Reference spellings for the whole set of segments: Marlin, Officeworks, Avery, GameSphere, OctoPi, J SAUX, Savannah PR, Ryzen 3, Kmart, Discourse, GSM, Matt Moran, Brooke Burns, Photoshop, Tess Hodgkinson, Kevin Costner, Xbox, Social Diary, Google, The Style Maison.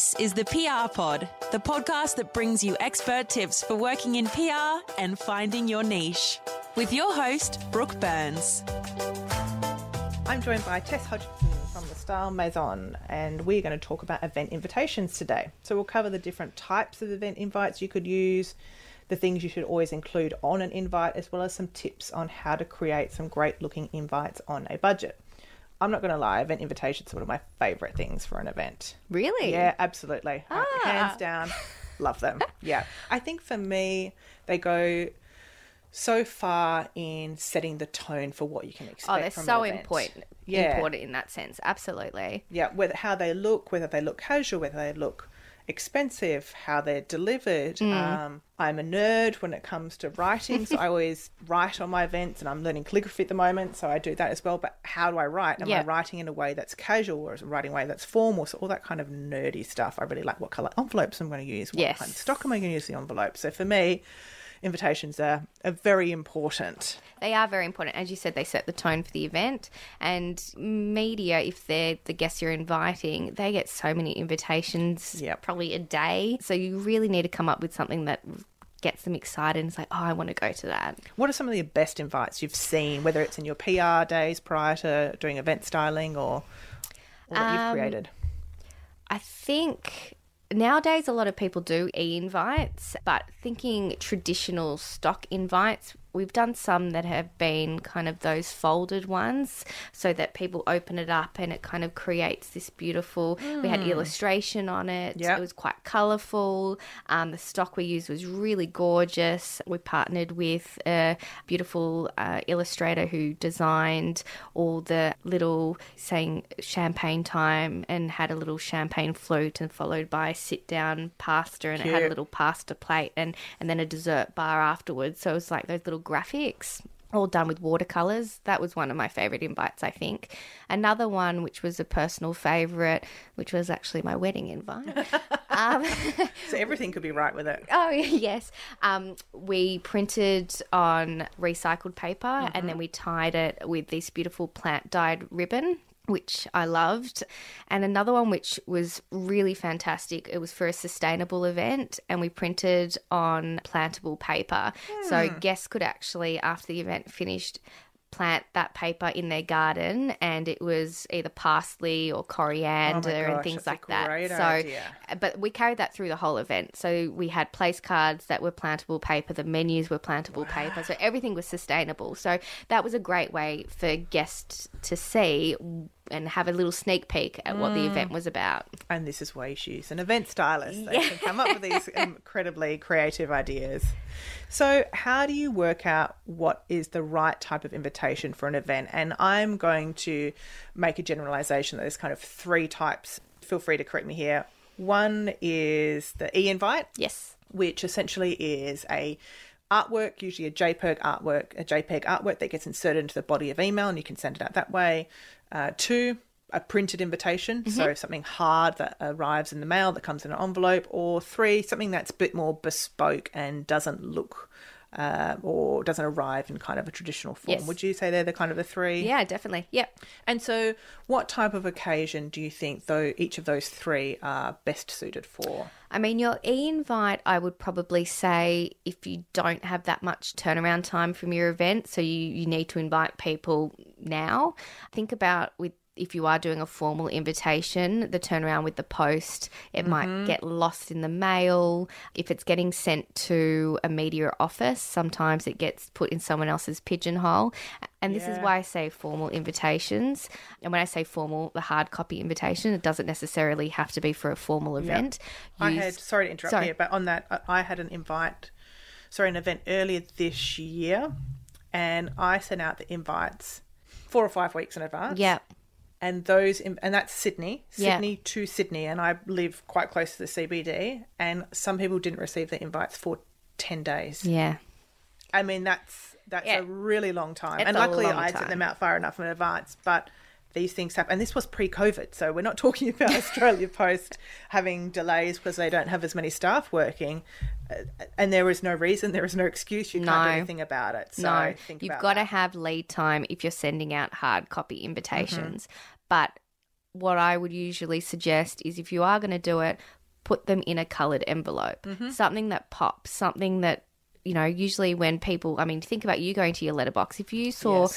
This is the PR Pod, the podcast that brings you expert tips for working in PR and finding your niche. With your host, Brooke Burns. I'm joined by Tess Hodgkinson from The Style Maison, and we're going to talk about event invitations today. So we'll cover the different types of event invites you could use, the things you should always include on an invite, as well as some tips on how to create some great looking invites on a budget. I'm not going to lie, event invitations are one of my favourite things for an event. Really? Yeah, absolutely. Hands down, love them. Yeah. I think for me, they go so far in setting the tone for what you can expect from an event. Oh, they're so important in that sense. Absolutely. Yeah, whether how they look, whether they look casual, whether they look expensive, how they're delivered. I'm a nerd when it comes to writing, so I always write on my events, and I'm learning calligraphy at the moment, so I do that as well. But how do I write? Am I writing in a way that's casual, or is it writing in a way that's formal? So all that kind of nerdy stuff. I really like what colour envelopes I'm going to use, what kind of stock am I going to use the envelope. So for me, invitations are very important. They are very important. As you said, they set the tone for the event. And media, if they're the guests you're inviting, they get so many invitations probably a day. So you really need to come up with something that gets them excited and it's like, oh, I want to go to that. What are some of the best invites you've seen, whether it's in your PR days prior to doing event styling or that you've created? I think nowadays, a lot of people do e-invites, but thinking traditional stock invites, we've done some that have been kind of those folded ones so that people open it up and it kind of creates this beautiful, we had illustration on it. Yep. It was quite colourful. The stock we used was really gorgeous. We partnered with a beautiful illustrator who designed all the little saying champagne time and had a little champagne flute and followed by sit down pasta and it had a little pasta plate and then a dessert bar afterwards. So it was like those little graphics all done with watercolors. That was one of my favorite invites, I think. Another one, which was a personal favorite, which was actually my wedding invite. So everything could be right with it. Oh, yes. We printed on recycled paper and then we tied it with this beautiful plant dyed ribbon, which I loved. And another one which was really fantastic, it was for a sustainable event and we printed on plantable paper. So guests could actually, after the event finished, plant that paper in their garden, and it was either parsley or coriander and things like that. Idea. But we carried that through the whole event. So we had place cards that were plantable paper, the menus were plantable paper, so everything was sustainable. So that was a great way for guests to see and have a little sneak peek at what the event was about. And this is why you choose an event stylist. They can come up with these incredibly creative ideas. So how do you work out what is the right type of invitation for an event? And I'm going to make a generalisation that there's kind of three types. Feel free to correct me here. One is the e-invite, which essentially is a artwork, usually a JPEG artwork that gets inserted into the body of email and you can send it out that way. Two, a printed invitation, so something hard that arrives in the mail that comes in an envelope. Or three, something that's a bit more bespoke and doesn't look or doesn't arrive in kind of a traditional form. Yes. Would you say they're the kind of the three? Yeah, definitely. Yep. And so what type of occasion do you think though each of those three are best suited for? I mean, your e-invite, I would probably say if you don't have that much turnaround time from your event, so you need to invite people now. Think about if you are doing a formal invitation, the turnaround with the post, it might get lost in the mail. If it's getting sent to a media office, sometimes it gets put in someone else's pigeonhole. And this is why I say formal invitations. And when I say formal, the hard copy invitation, it doesn't necessarily have to be for a formal event. Yep. I had an event earlier this year, and I sent out the invites 4 or 5 weeks in advance. Yeah. And that's Sydney to Sydney, and I live quite close to the CBD, and some people didn't receive the invites for 10 days. Yeah. I mean, that's a really long time. And luckily I sent them out far enough in advance, but these things happen. And this was pre-COVID, so we're not talking about Australia Post having delays because they don't have as many staff working. And there is no reason, there is no excuse. You can't do anything about it. So you've got to have lead time if you're sending out hard copy invitations. But what I would usually suggest is if you are going to do it, put them in a coloured envelope, something that pops, something that, you know, usually when people, I mean, think about you going to your letterbox. If you saw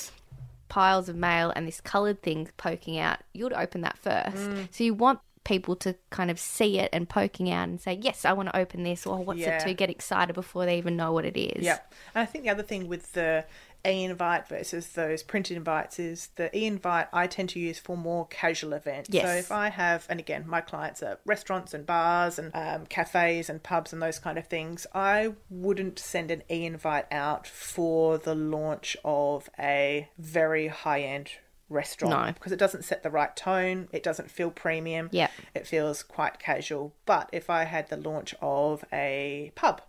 piles of mail and this coloured thing poking out, you would open that first. So you want people to kind of see it and poking out and say, yes, I want to open this, or what's it to, get excited before they even know what it is. Yep. And I think the other thing with the e-invite versus those printed invites is the e-invite I tend to use for more casual events. Yes. So if I have, and again, my clients are restaurants and bars and cafes and pubs and those kind of things, I wouldn't send an e-invite out for the launch of a very high-end restaurant, because it doesn't set the right tone, it doesn't feel premium, it feels quite casual. But if I had the launch of a pub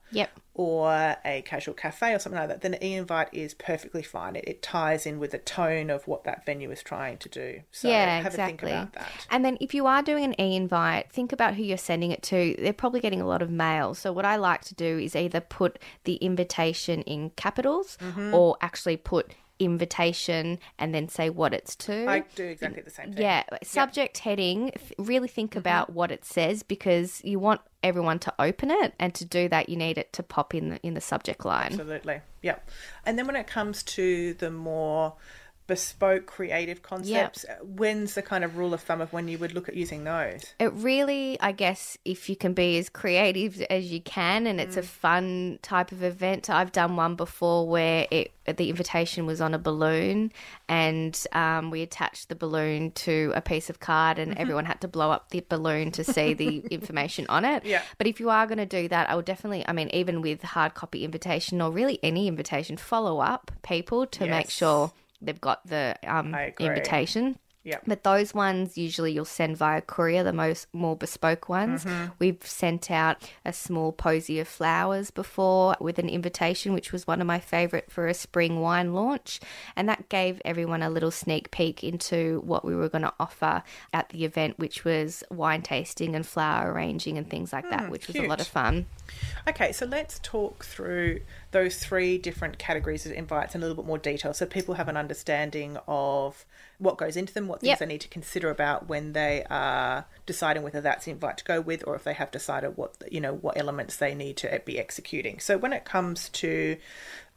or a casual cafe or something like that, then an e-invite is perfectly fine. It ties in with the tone of what that venue is trying to do. So have a think about that. And then if you are doing an e-invite, think about who you're sending it to. They're probably getting a lot of mail. So what I like to do is either put the invitation in capitals or actually put invitation and then say what it's to. I do exactly the same thing. Yeah, subject heading, really think about what it says, because you want everyone to open it, and to do that you need it to pop in the subject line. Absolutely. Yep. And then when it comes to the more bespoke creative concepts, when's the kind of rule of thumb of when you would look at using those? It really, I guess, if you can be as creative as you can, and it's a fun type of event. I've done one before where the invitation was on a balloon, and we attached the balloon to a piece of card, and everyone had to blow up the balloon to see the information on it. Yeah. But if you are going to do that, I would definitely, I mean, even with hard copy invitation or really any invitation, follow up people to make sure they've got the invitation. Yeah. But those ones usually you'll send via courier, the more bespoke ones. We've sent out a small posy of flowers before with an invitation, which was one of my favourite for a spring wine launch. And that gave everyone a little sneak peek into what we were going to offer at the event, which was wine tasting and flower arranging and things like that, which was a lot of fun. Okay, so let's talk through those three different categories of invites in a little bit more detail so people have an understanding of what goes into them, what things they need to consider about when they are deciding whether that's the invite to go with, or if they have decided what, you know, what elements they need to be executing. So when it comes to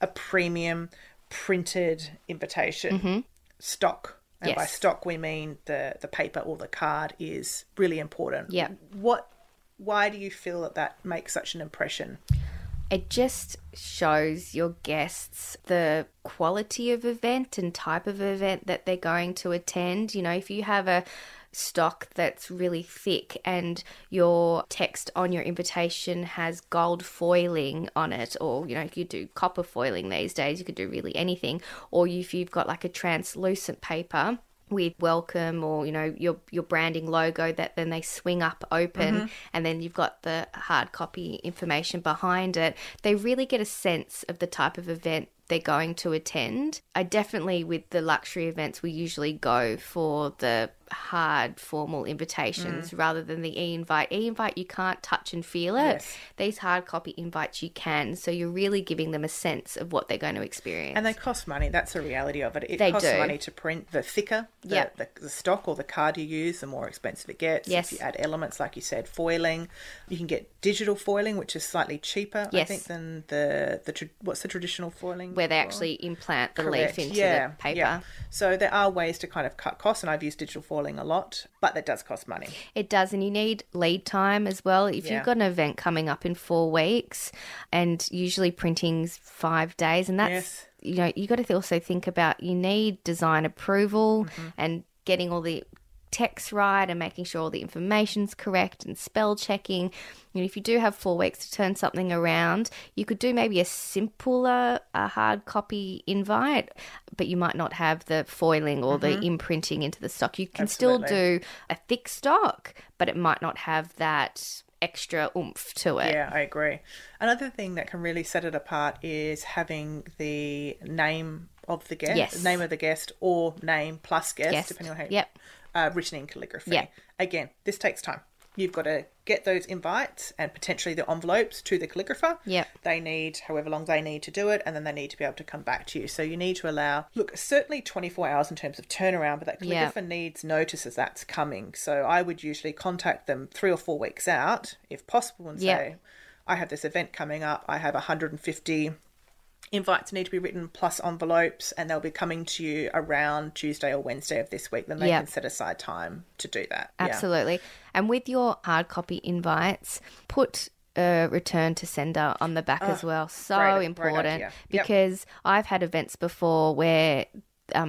a premium printed invitation, stock, and by stock we mean the paper or the card, is really important. Yeah. Why do you feel that makes such an impression? It just shows your guests the quality of event and type of event that they're going to attend. You know, if you have a stock that's really thick and your text on your invitation has gold foiling on it, or, you know, if you do copper foiling these days, you could do really anything. Or if you've got like a translucent paper with welcome, or, you know, your branding logo that then they swing up open, and then you've got the hard copy information behind it, they really get a sense of the type of event they're going to attend. I definitely, with the luxury events, we usually go for the hard formal invitations rather than the e-invite. E-invite, you can't touch and feel it. Yes. These hard copy invites you can. So you're really giving them a sense of what they're going to experience. And they cost money. That's the reality of it. It costs money to print. The thicker the stock or the card you use, the more expensive it gets. Yes. If you add elements, like you said, foiling, you can get digital foiling, which is slightly cheaper, I think, than what's the traditional foiling? Where they actually implant the leaf into the paper. Yeah. So there are ways to kind of cut costs, and I've used digital foiling a lot, but that does cost money. It does, and you need lead time as well. If you've got an event coming up in 4 weeks, and usually printing's 5 days, and that's, you know, you got to also think about you need design approval and getting all the text right and making sure all the information's correct and spell checking. You know, if you do have 4 weeks to turn something around, you could do maybe a simpler hard copy invite, but you might not have the foiling or the imprinting into the stock. You can still do a thick stock, but it might not have that extra oomph to it. Yeah, I agree. Another thing that can really set it apart is having the name of the guest, name of the guest, or name plus guest, depending on how written in calligraphy. Again, this takes time. You've got to get those invites and potentially the envelopes to the calligrapher. Yeah. They need however long they need to do it, and then they need to be able to come back to you. So you need to allow, look, certainly 24 hours in terms of turnaround, but that calligrapher needs notices that's coming. So I would usually contact them 3 or 4 weeks out, if possible, and say, I have this event coming up. I have 150 invites need to be written plus envelopes, and they'll be coming to you around Tuesday or Wednesday of this week. Then they can set aside time to do that. Absolutely. Yeah. And with your hard copy invites, put a return to sender on the back as well. So important because I've had events before where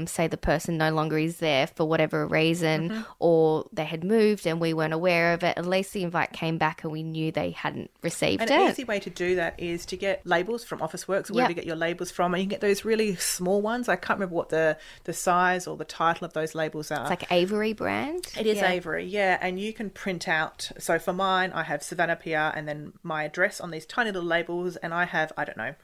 say the person no longer is there for whatever reason, or they had moved and we weren't aware of it. At least the invite came back and we knew they hadn't received it. An easy way to do that is to get labels from Officeworks, wherever you get your labels from, and you can get those really small ones. I can't remember what the size or the title of those labels are. It's like Avery brand. It is Avery, and you can print out. So for mine, I have Savannah PR and then my address on these tiny little labels, and I have, I don't know,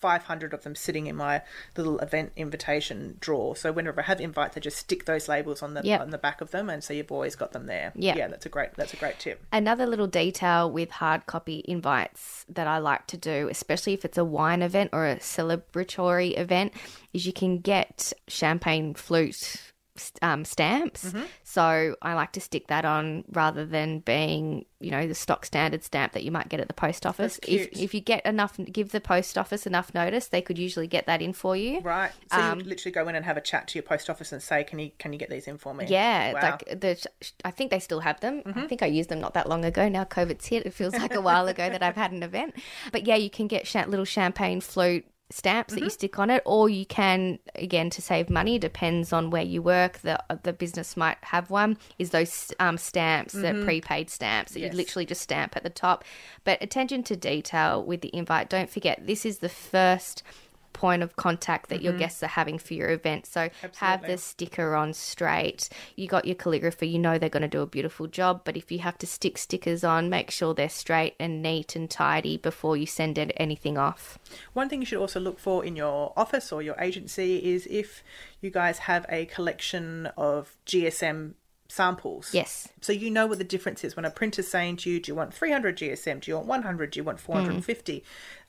500 of them sitting in my little event invitation drawer. So whenever I have invites, I just stick those labels on the on the back of them, and so you've always got them there. Yeah, that's a great tip. Another little detail with hard copy invites that I like to do, especially if it's a wine event or a celebratory event, is you can get champagne flute stamps. So I like to stick that on rather than being, you know, the stock standard stamp that you might get at the post office. If you get enough, give the post office enough notice, they could usually get that in for you. Right. So you literally go in and have a chat to your post office and say, can you get these in for me? Yeah. Wow. Like I think they still have them. I think I used them not that long ago. Now COVID's hit. It feels like a while ago that I've had an event. But yeah, you can get little champagne flute stamps that you stick on it, or you can, again, to save money, depends on where you work, the business might have one, is those stamps, the prepaid stamps that you literally just stamp at the top. But attention to detail with the invite. Don't forget, this is the first point of contact that your guests are having for your event. So have the sticker on straight. You got your calligrapher, you know they're going to do a beautiful job, but if you have to stick stickers on, make sure they're straight and neat and tidy before you send anything off. One thing you should also look for in your office or your agency is if you guys have a collection of GSM samples. Yes. So you know what the difference is. When a printer's saying to you, do you want 300 GSM? Do you want 100? Do you want 450?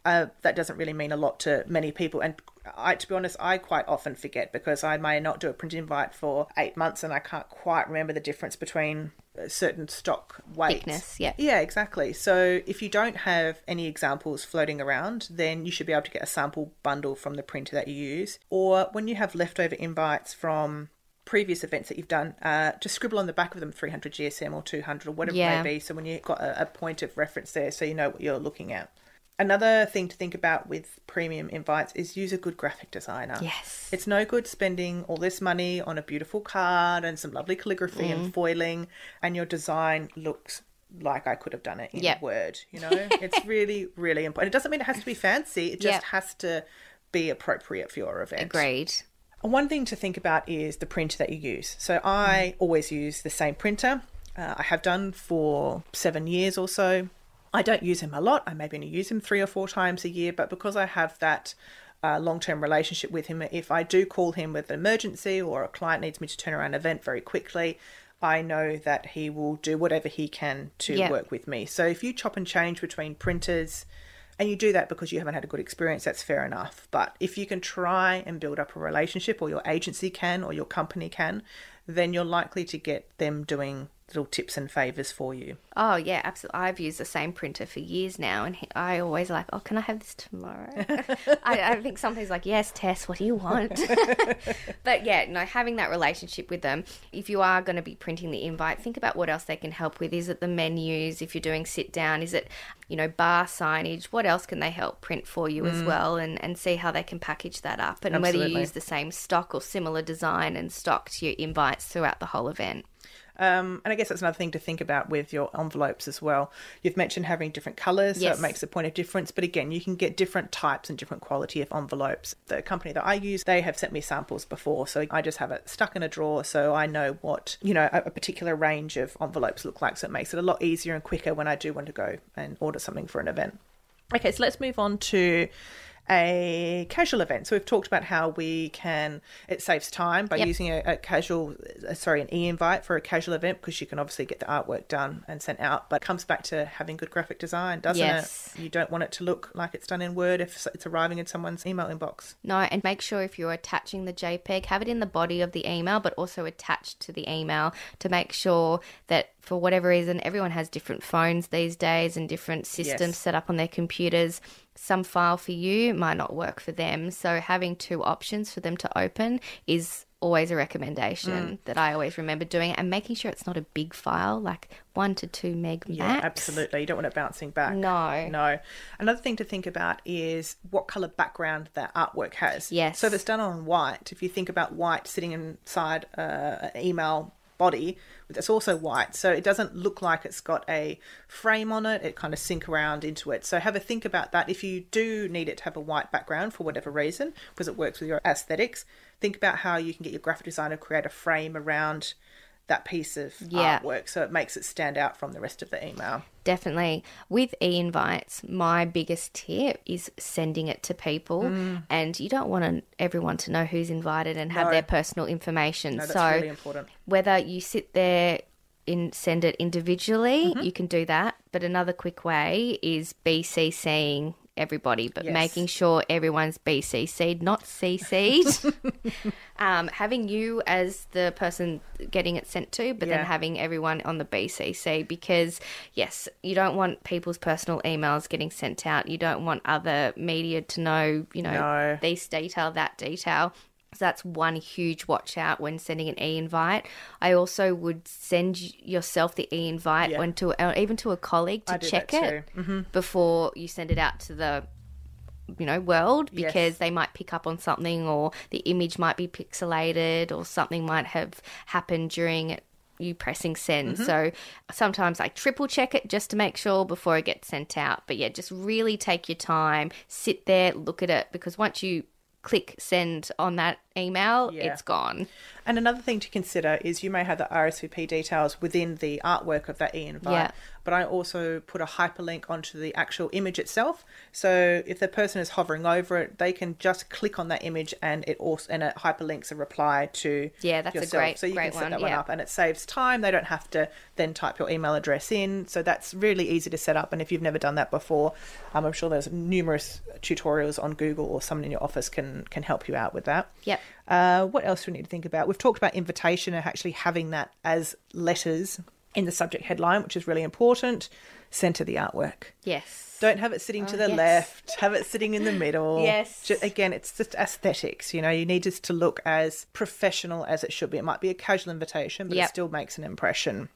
That doesn't really mean a lot to many people. And to be honest, I quite often forget, because I may not do a print invite for 8 months and I can't quite remember the difference between a certain stock weight. Thickness, yeah. Yeah, exactly. So if you don't have any examples floating around, then you should be able to get a sample bundle from the printer that you use. Or when you have leftover invites from previous events that you've done, just scribble on the back of them 300 GSM or 200 or whatever it may be, so when you've got a point of reference there, so you know what you're looking at. Another thing to think about with premium invites is use a good graphic designer. Yes. It's no good spending all this money on a beautiful card and some lovely calligraphy and foiling, and your design looks like I could have done it in Word, you know. It's really, really important. It doesn't mean it has to be fancy. It just has to be appropriate for your event. Agreed. One thing to think about is the printer that you use. So I always use the same printer. I have done for 7 years or so. I don't use him a lot. I maybe only use him 3 or 4 times a year, but because I have that long-term relationship with him, if I do call him with an emergency or a client needs me to turn around an event very quickly, I know that he will do whatever he can to work with me. So if you chop and change between printers, and you do that because you haven't had a good experience, that's fair enough. But if you can try and build up a relationship, or your agency can, or your company can, then you're likely to get them doing little tips and favours for you. Oh, yeah, absolutely. I've used the same printer for years now, and I always like, oh, can I have this tomorrow? I think something's like, yes, Tess, what do you want? But, yeah, no, having that relationship with them, if you are going to be printing the invite, think about what else they can help with. Is it the menus? If you're doing sit-down, is it, you know, bar signage? What else can they help print for you as well, and see how they can package that up, and whether you use the same stock or similar design and stock to your invites throughout the whole event. And I guess that's another thing to think about with your envelopes as well. You've mentioned having different colours, so it makes a point of difference. But again, you can get different types and different quality of envelopes. The company that I use, they have sent me samples before, so I just have it stuck in a drawer, so I know what, you know, a particular range of envelopes look like. So it makes it a lot easier and quicker when I do want to go and order something for an event. Okay, so let's move on to a casual event. So we've talked about how we can, it saves time by using an e-invite for a casual event, because you can obviously get the artwork done and sent out, but it comes back to having good graphic design, doesn't it? You don't want it to look like it's done in Word if it's arriving in someone's email inbox. No, and make sure if you're attaching the JPEG, have it in the body of the email, but also attached to the email, to make sure that for whatever reason, everyone has different phones these days and different systems set up on their computers. Some file for you might not work for them. So having two options for them to open is always a recommendation that I always remember doing, and making sure it's not a big file, like 1 to 2 meg max. Yeah, absolutely. You don't want it bouncing back. No. Another thing to think about is what colour background that artwork has. Yes. So if it's done on white, if you think about white sitting inside an email body, that's also white, so it doesn't look like it's got a frame on it. It kind of sink around into it. So have a think about that. If you do need it to have a white background for whatever reason, because it works with your aesthetics, think about how you can get your graphic designer to create a frame around that piece of artwork, so it makes it stand out from the rest of the email. Definitely. With e-invites, my biggest tip is sending it to people, and you don't want everyone to know who's invited and have their personal information. No, that's really important. Whether you sit there and send it individually, you can do that, but another quick way is BCCing everybody, but making sure everyone's BCC'd, not CC'd. Having you as the person getting it sent to, but then having everyone on the BCC, because you don't want people's personal emails getting sent out. You don't want other media to know, this detail, that detail. So that's one huge watch out when sending an e-invite. I also would send yourself the e-invite when to a colleague to check it before you send it out to the world, because they might pick up on something, or the image might be pixelated, or something might have happened during it. You pressing send. So sometimes I triple check it just to make sure before it gets sent out. But just really take your time, sit there, look at it, because once you click send on that email, it's gone. And another thing to consider is you may have the RSVP details within the artwork of that e-invite, but I also put a hyperlink onto the actual image itself. So if the person is hovering over it, they can just click on that image, and it hyperlinks a reply to yourself. Up, and it saves time. They don't have to then type your email address in. So that's really easy to set up. And if you've never done that before, I'm sure there's numerous tutorials on Google, or someone in your office can help you out with that. Yep. What else do we need to think about? We've talked about invitation and actually having that as letters in the subject headline, which is really important. Center the artwork. Yes. Don't have it sitting to the left. Have it sitting in the middle. Yes. Again, it's just aesthetics. You need this to look as professional as it should be. It might be a casual invitation, but it still makes an impression.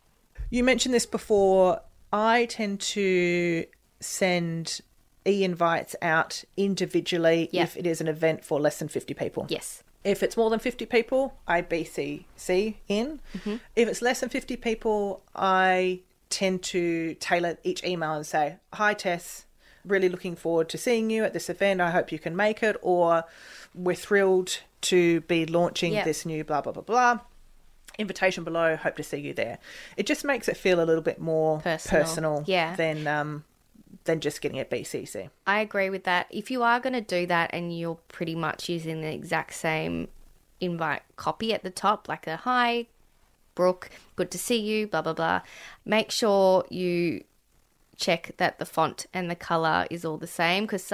You mentioned this before. I tend to send e-invites out individually if it is an event for less than 50 people. Yes. If it's more than 50 people, I BCC in. Mm-hmm. If it's less than 50 people, I tend to tailor each email and say, "Hi Tess, really looking forward to seeing you at this event. I hope you can make it," or "We're thrilled to be launching this new blah, blah, blah, blah. Invitation below, hope to see you there." It just makes it feel a little bit more personal than just getting a BCC. I agree with that. If you are going to do that and you're pretty much using the exact same invite copy at the top, like a "Hi, Brooke, good to see you, blah, blah, blah," make sure you check that the font and the colour is all the same, because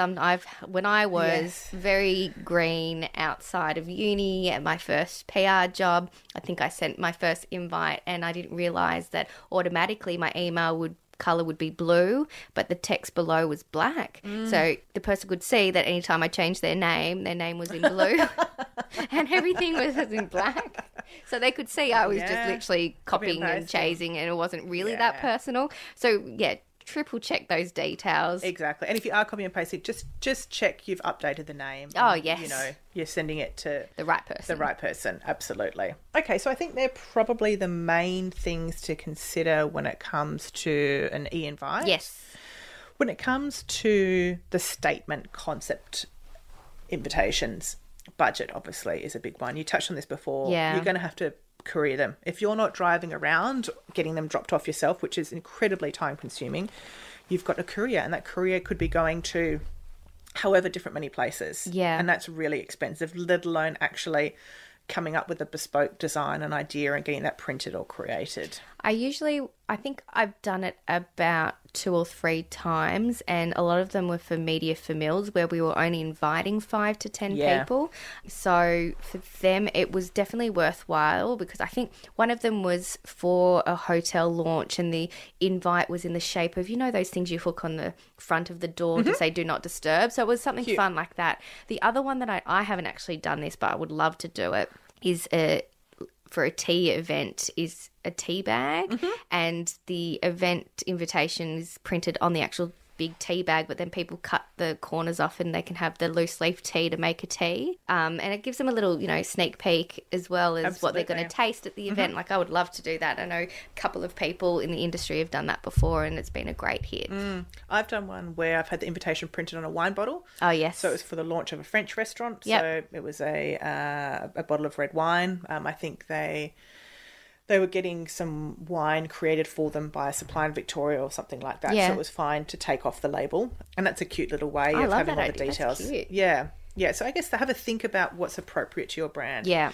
when I was very green outside of uni at my first PR job, I think I sent my first invite and I didn't realise that automatically my email color would be blue, but the text below was black. So the person could see that anytime I changed their name was in blue and everything was in black. So they could see I was just literally copying and chasing, and it wasn't really that personal. So triple check those details. Exactly. And if you are copying and pasting, just check you've updated the name. Oh, yes. You're sending it to the right person. Absolutely. Okay, so I think they're probably the main things to consider when it comes to an e-invite. Yes. When it comes to the statement concept, invitations, budget obviously is a big one. You touched on this before. Yeah. You're going to have to courier them. If you're not driving around getting them dropped off yourself, which is incredibly time consuming, you've got a courier, and that courier could be going to however different many places. Yeah. And that's really expensive, let alone actually coming up with a bespoke design and idea and getting that printed or created. I think I've done it about 2 or 3 times, and a lot of them were for media familles where we were only inviting 5 to 10 people. So for them it was definitely worthwhile, because I think one of them was for a hotel launch and the invite was in the shape of, you know, those things you hook on the front of the door to say do not disturb. So it was something fun like that. The other one that I haven't actually done this, but I would love to do it, is for a tea event, is a tea bag, and the event invitation is printed on the actual big tea bag, but then people cut the corners off and they can have the loose leaf tea to make a tea. And it gives them a little, you know, sneak peek as well as what they're going to taste at the event. Like, I would love to do that. I know a couple of people in the industry have done that before and it's been a great hit. I've done one where I've had the invitation printed on a wine bottle. Oh, yes. So it was for the launch of a French restaurant. Yep. So it was a bottle of red wine. I think they were getting some wine created for them by a supplier in Victoria or something like that. Yeah. So it was fine to take off the label. And that's a cute little way of having all the details. That's cute. Yeah. So I guess to have a think about what's appropriate to your brand. Yeah.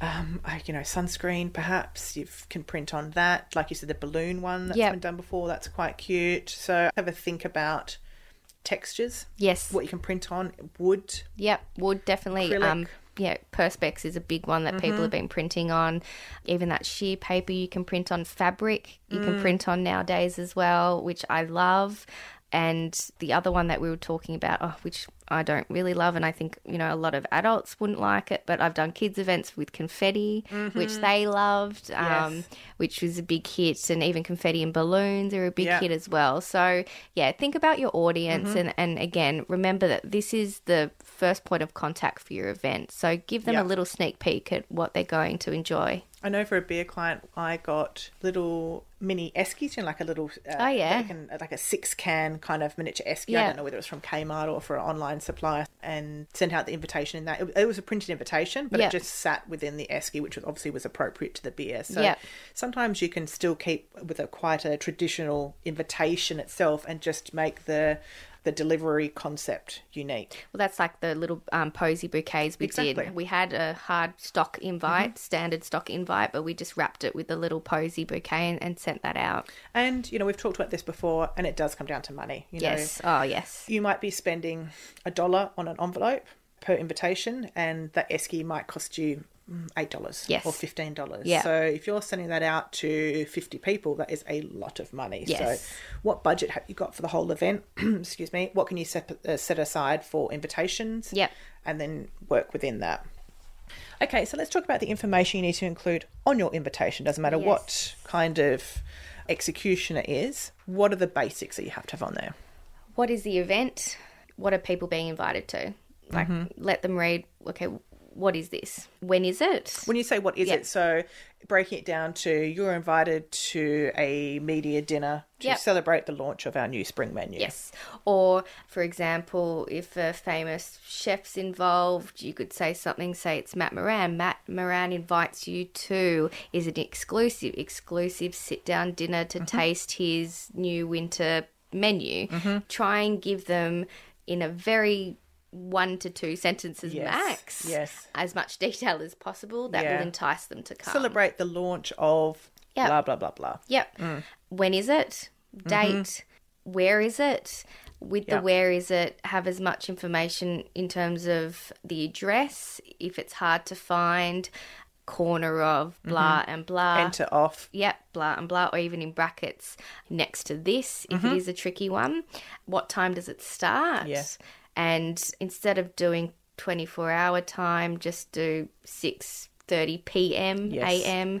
Sunscreen, perhaps you can print on that. Like you said, the balloon one that's been done before. That's quite cute. So have a think about textures. Yes. What you can print on. Wood. Yep. Wood, definitely. Acrylic. Perspex is a big one that people have been printing on. Even that sheer paper you can print on, fabric you can print on nowadays as well, which I love. And the other one that we were talking about, which I don't really love, and I think, you know, a lot of adults wouldn't like it, but I've done kids' events with confetti, which they loved, which was a big hit, and even confetti and balloons are a big hit as well. So, think about your audience and, again, remember that this is the first point of contact for your event. So give them a little sneak peek at what they're going to enjoy. I know for a beer client, I got little mini eskies, like a little, like a 6-can kind of miniature esky. Yeah. I don't know whether it was from Kmart or for an online supplier, and sent out the invitation in that. It was a printed invitation, but it just sat within the esky, which obviously was appropriate to the beer. So sometimes you can still keep with quite a traditional invitation itself and just make the delivery concept unique. Well, that's like the little posy bouquets we did. We had a hard stock invite, standard stock invite, but we just wrapped it with a little posy bouquet and sent that out. And, you know, we've talked about this before, and it does come down to money. You know, you might be spending $1 on an envelope per invitation, and that esky might cost you $8 or $15. Yeah. So if you're sending that out to 50 people, that is a lot of money. Yes. So what budget have you got for the whole event? Excuse me. What can you set aside for invitations? Yeah. And then work within that. Okay, so let's talk about the information you need to include on your invitation. Doesn't matter what kind of execution it is. What are the basics that you have to have on there? What is the event? What are people being invited to? Like, let them read, okay, what is this? When is it? When you say what is it, so breaking it down to, you're invited to a media dinner to celebrate the launch of our new spring menu. Yes. Or, for example, if a famous chef's involved, you could say something, say it's Matt Moran. Matt Moran invites you to, is an exclusive sit-down dinner to taste his new winter menu. Try and give them, in a very 1 to 2 sentences max, as much detail as possible. That will entice them to come. Celebrate the launch of blah, blah, blah, blah. Yep. When is it? Date. Where is it? With the where is it, have as much information in terms of the address, if it's hard to find, corner of blah and blah. Enter off. Yep, blah and blah, or even in brackets, next to this, if it is a tricky one. What time does it start? Yes. And instead of doing 24-hour time, just do 6:30 p.m., a.m.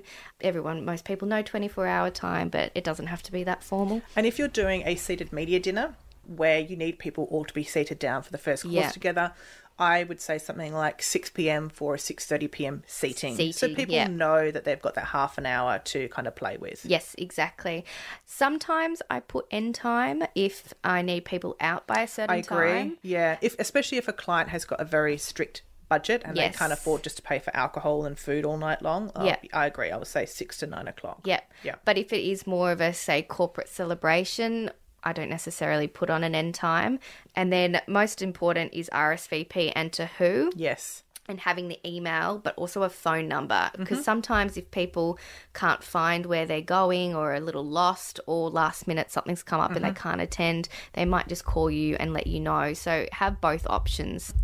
Most people know 24-hour time, but it doesn't have to be that formal. And if you're doing a seated media dinner where you need people all to be seated down for the first course together, I would say something like 6 p.m. for a 6:30 p.m. seating. So people know that they've got that half an hour to kind of play with. Yes, exactly. Sometimes I put end time if I need people out by a certain time. I agree, yeah. Especially if a client has got a very strict budget and they can't afford just to pay for alcohol and food all night long. I agree. I would say 6 to 9 o'clock. Yeah. But if it is more of a, say, corporate celebration, I don't necessarily put on an end time. And then most important is RSVP and to who. Yes. And having the email, but also a phone number, because sometimes if people can't find where they're going or are a little lost or last minute something's come up and they can't attend, they might just call you and let you know. So have both options.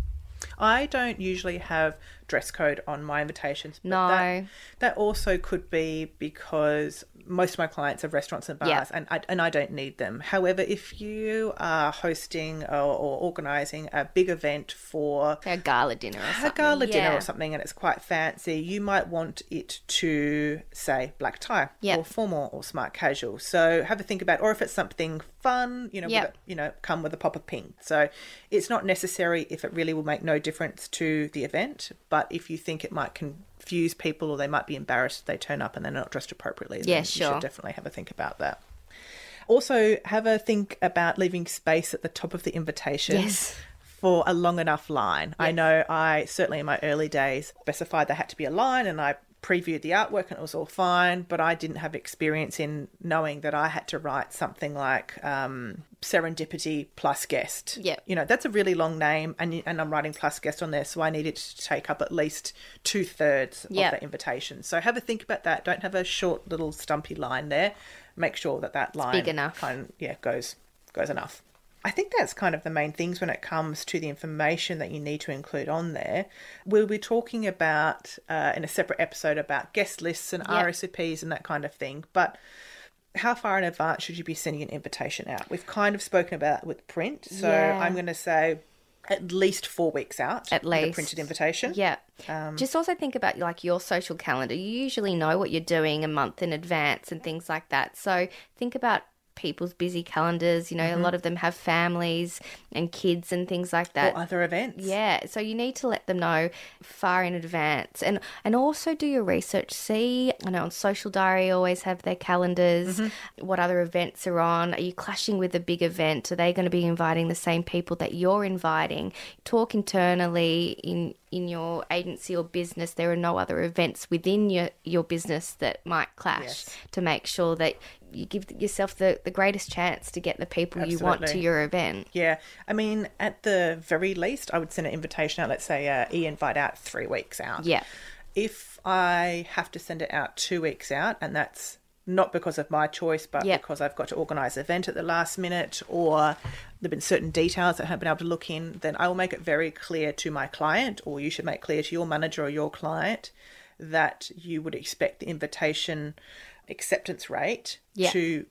I don't usually have dress code on my invitations. But no. That also could be because most of my clients are restaurants and bars and I don't need them. However, if you are hosting or organising a big event for a gala dinner or something. And it's quite fancy, you might want it to say black tie or formal or smart casual. So have a think about, or if it's something fun, come with a pop of pink. So it's not necessary if it really will make no difference to the event. But if you think it might confuse people or they might be embarrassed if they turn up and they're not dressed appropriately, then you should definitely have a think about that. Also, have a think about leaving space at the top of the invitation for a long enough line. Yes. I know I certainly in my early days specified there had to be a line and I previewed the artwork and it was all fine, but I didn't have experience in knowing that I had to write something like serendipity plus guest. Yeah. You know, that's a really long name and I'm writing plus guest on there, so I needed to take up at least 2/3 of the invitation. So have a think about that. Don't have a short little stumpy line there. Make sure that line big enough. Goes enough. I think that's kind of the main things when it comes to the information that you need to include on there. We'll be talking about in a separate episode about guest lists and RSVPs and that kind of thing. But how far in advance should you be sending an invitation out? We've kind of spoken about that with print. So I'm going to say at least 4 weeks out at least. With a printed invitation. Yeah. Just also think about like your social calendar. You usually know what you're doing a month in advance and things like that. So think about people's busy calendars, a lot of them have families and kids and things like that. Or other events. Yeah, so you need to let them know far in advance. And also do your research. See, I know on Social Diary always have their calendars, what other events are on. Are you clashing with a big event? Are they going to be inviting the same people that you're inviting? Talk internally in your agency or business. There are no other events within your business that might clash to make sure that you give yourself the greatest chance to get the people you want to your event. Yeah. I mean, at the very least, I would send an invitation out, let's say e-invite out 3 weeks out. Yeah. If I have to send it out 2 weeks out, and that's not because of my choice, but because I've got to organise an event at the last minute or there have been certain details that I haven't been able to look in, then I will make it very clear to my client, or you should make clear to your manager or your client, that you would expect the invitation acceptance rate to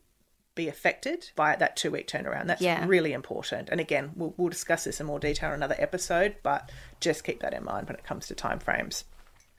be affected by that 2-week turnaround. That's really important. And again, we'll discuss this in more detail in another episode, but just keep that in mind when it comes to timeframes.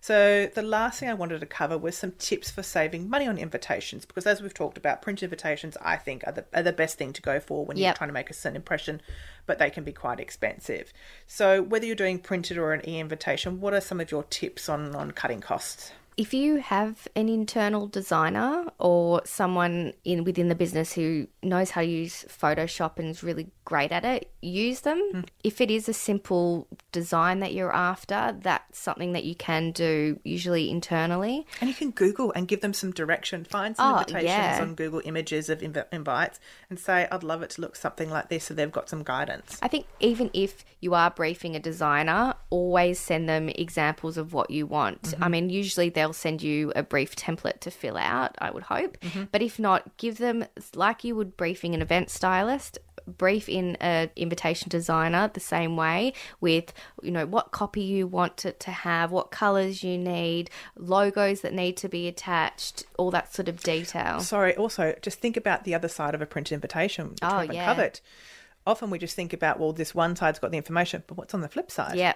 So the last thing I wanted to cover was some tips for saving money on invitations, because as we've talked about, print invitations I think are the best thing to go for when you're trying to make a certain impression, but they can be quite expensive. So whether you're doing printed or an e-invitation, what are some of your tips on cutting costs? If you have an internal designer or someone within the business who knows how to use Photoshop and is really great at it, use them. If it is a simple design that you're after, that's something that you can do usually internally. And you can Google and give them some direction. Find some invitations on Google images of invites and say, I'd love it to look something like this, so they've got some guidance. I think even if you are briefing a designer, always send them examples of what you want. I mean, usually they'll send you a brief template to fill out, I would hope. But if not, give them, like you would briefing an event stylist, brief in an invitation designer the same way with, what copy you want it to have, what colours you need, logos that need to be attached, all that sort of detail. Sorry, also just think about the other side of a print invitation, which we haven't covered. Often we just think about, well, this one side's got the information, but what's on the flip side? Yeah.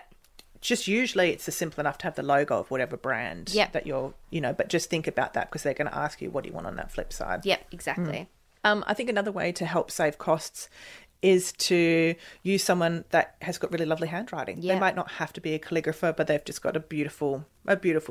Just usually it's simple enough to have the logo of whatever brand that you're, but just think about that, because they're going to ask you, what do you want on that flip side? Yep, exactly. I think another way to help save costs is to use someone that has got really lovely handwriting. They might not have to be a calligrapher, but they've just got a beautiful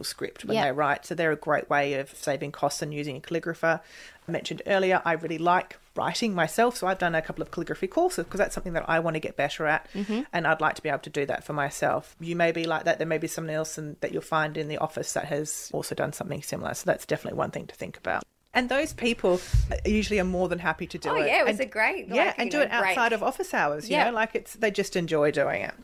script when they write. So they're a great way of saving costs and using a calligrapher. I mentioned earlier, I really like writing myself, so I've done a couple of calligraphy courses because that's something that I want to get better at, and I'd like to be able to do that for myself. You may be like that. There may be someone else that you'll find in the office that has also done something similar. So that's definitely one thing to think about. And those people usually are more than happy to do it. Oh, yeah, it was great. Yeah, and do it outside of office hours, you know, like they just enjoy doing it.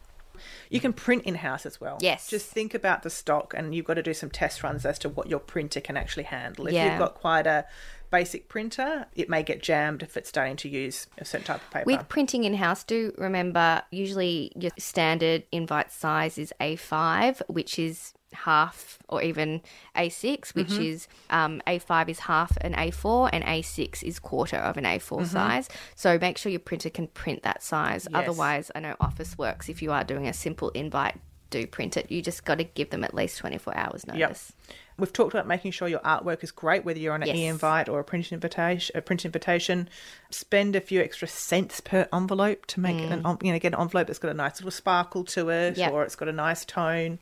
You can print in-house as well. Yes. Just think about the stock, and you've got to do some test runs as to what your printer can actually handle. If you've got quite a basic printer, it may get jammed if it's starting to use a certain type of paper. With printing in-house, do remember usually your standard invite size is A5, which is half, or even A6, which is A5 is half an A4 and A6 is quarter of an A4 size. So make sure your printer can print that size. Yes. Otherwise, I know Officeworks, if you are doing a simple invite, do print it. You just got to give them at least 24 hours notice. Yep. We've talked about making sure your artwork is great, whether you're on an e-invite or a print invitation. Spend a few extra cents per envelope to make get an envelope that's got a nice little sparkle to it, or it's got a nice tone.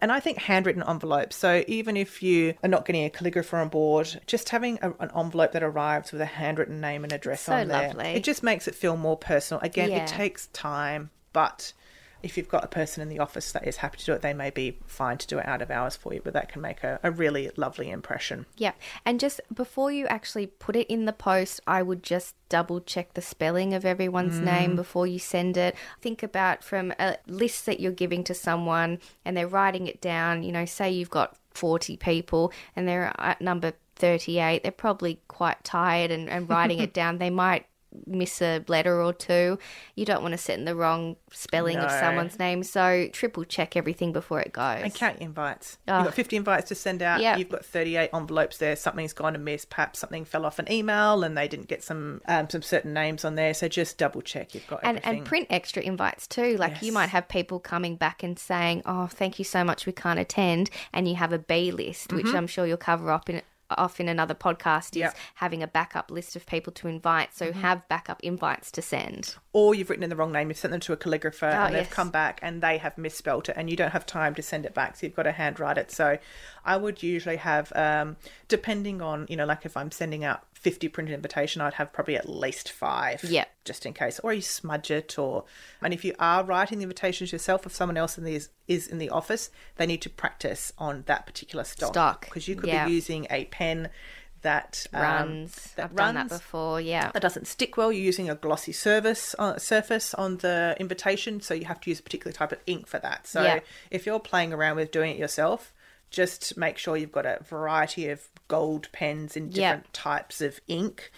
And I think handwritten envelopes, so even if you are not getting a calligrapher on board, just having an envelope that arrives with a handwritten name and address so on there, lovely. It just makes it feel more personal. Again, it takes time, but if you've got a person in the office that is happy to do it, they may be fine to do it out of hours for you, but that can make a really lovely impression. Yeah, and just before you actually put it in the post, I would just double check the spelling of everyone's name before you send it. Think about from a list that you're giving to someone and they're writing it down, you know, say you've got 40 people and they're at number 38, they're probably quite tired and writing it down. They might miss a letter or two. You don't want to set in the wrong spelling of someone's name, so triple check everything before it goes. And count your invites. You've got 50 invites to send out. You've got 38 envelopes there. Something's gone amiss. Perhaps something fell off an email and they didn't get some certain names on there, so just double check you've got everything. And print extra invites too, like you might have people coming back and saying, oh, thank you so much, we can't attend, and you have a B list, which I'm sure you'll cover up in another podcast, is having a backup list of people to invite, so have backup invites to send. Or you've written in the wrong name, you've sent them to a calligrapher and they've come back and they have misspelt it and you don't have time to send it back, so you've got to handwrite it. So I would usually have, depending on, you know, like if I'm sending out 50 printed invitation, I'd have probably at least 5 just in case, or you smudge it. And if you are writing the invitations yourself, if someone else is in the office, they need to practice on that particular stock because you could be using a pen that runs. I've done that before, that doesn't stick well. You're using a glossy surface on the invitation, so you have to use a particular type of ink for that. So if you're playing around with doing it yourself, just make sure you've got a variety of gold pens and different types of ink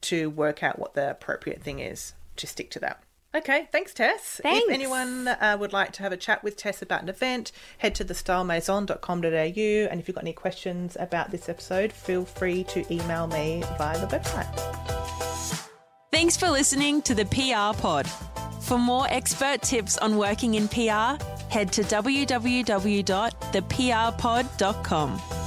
to work out what the appropriate thing is to stick to that. Okay, thanks, Tess. Thanks. If anyone would like to have a chat with Tess about an event, head to thestylemaison.com.au, and if you've got any questions about this episode, feel free to email me via the website. Thanks for listening to the PR Pod. For more expert tips on working in PR, head to www.theprpod.com.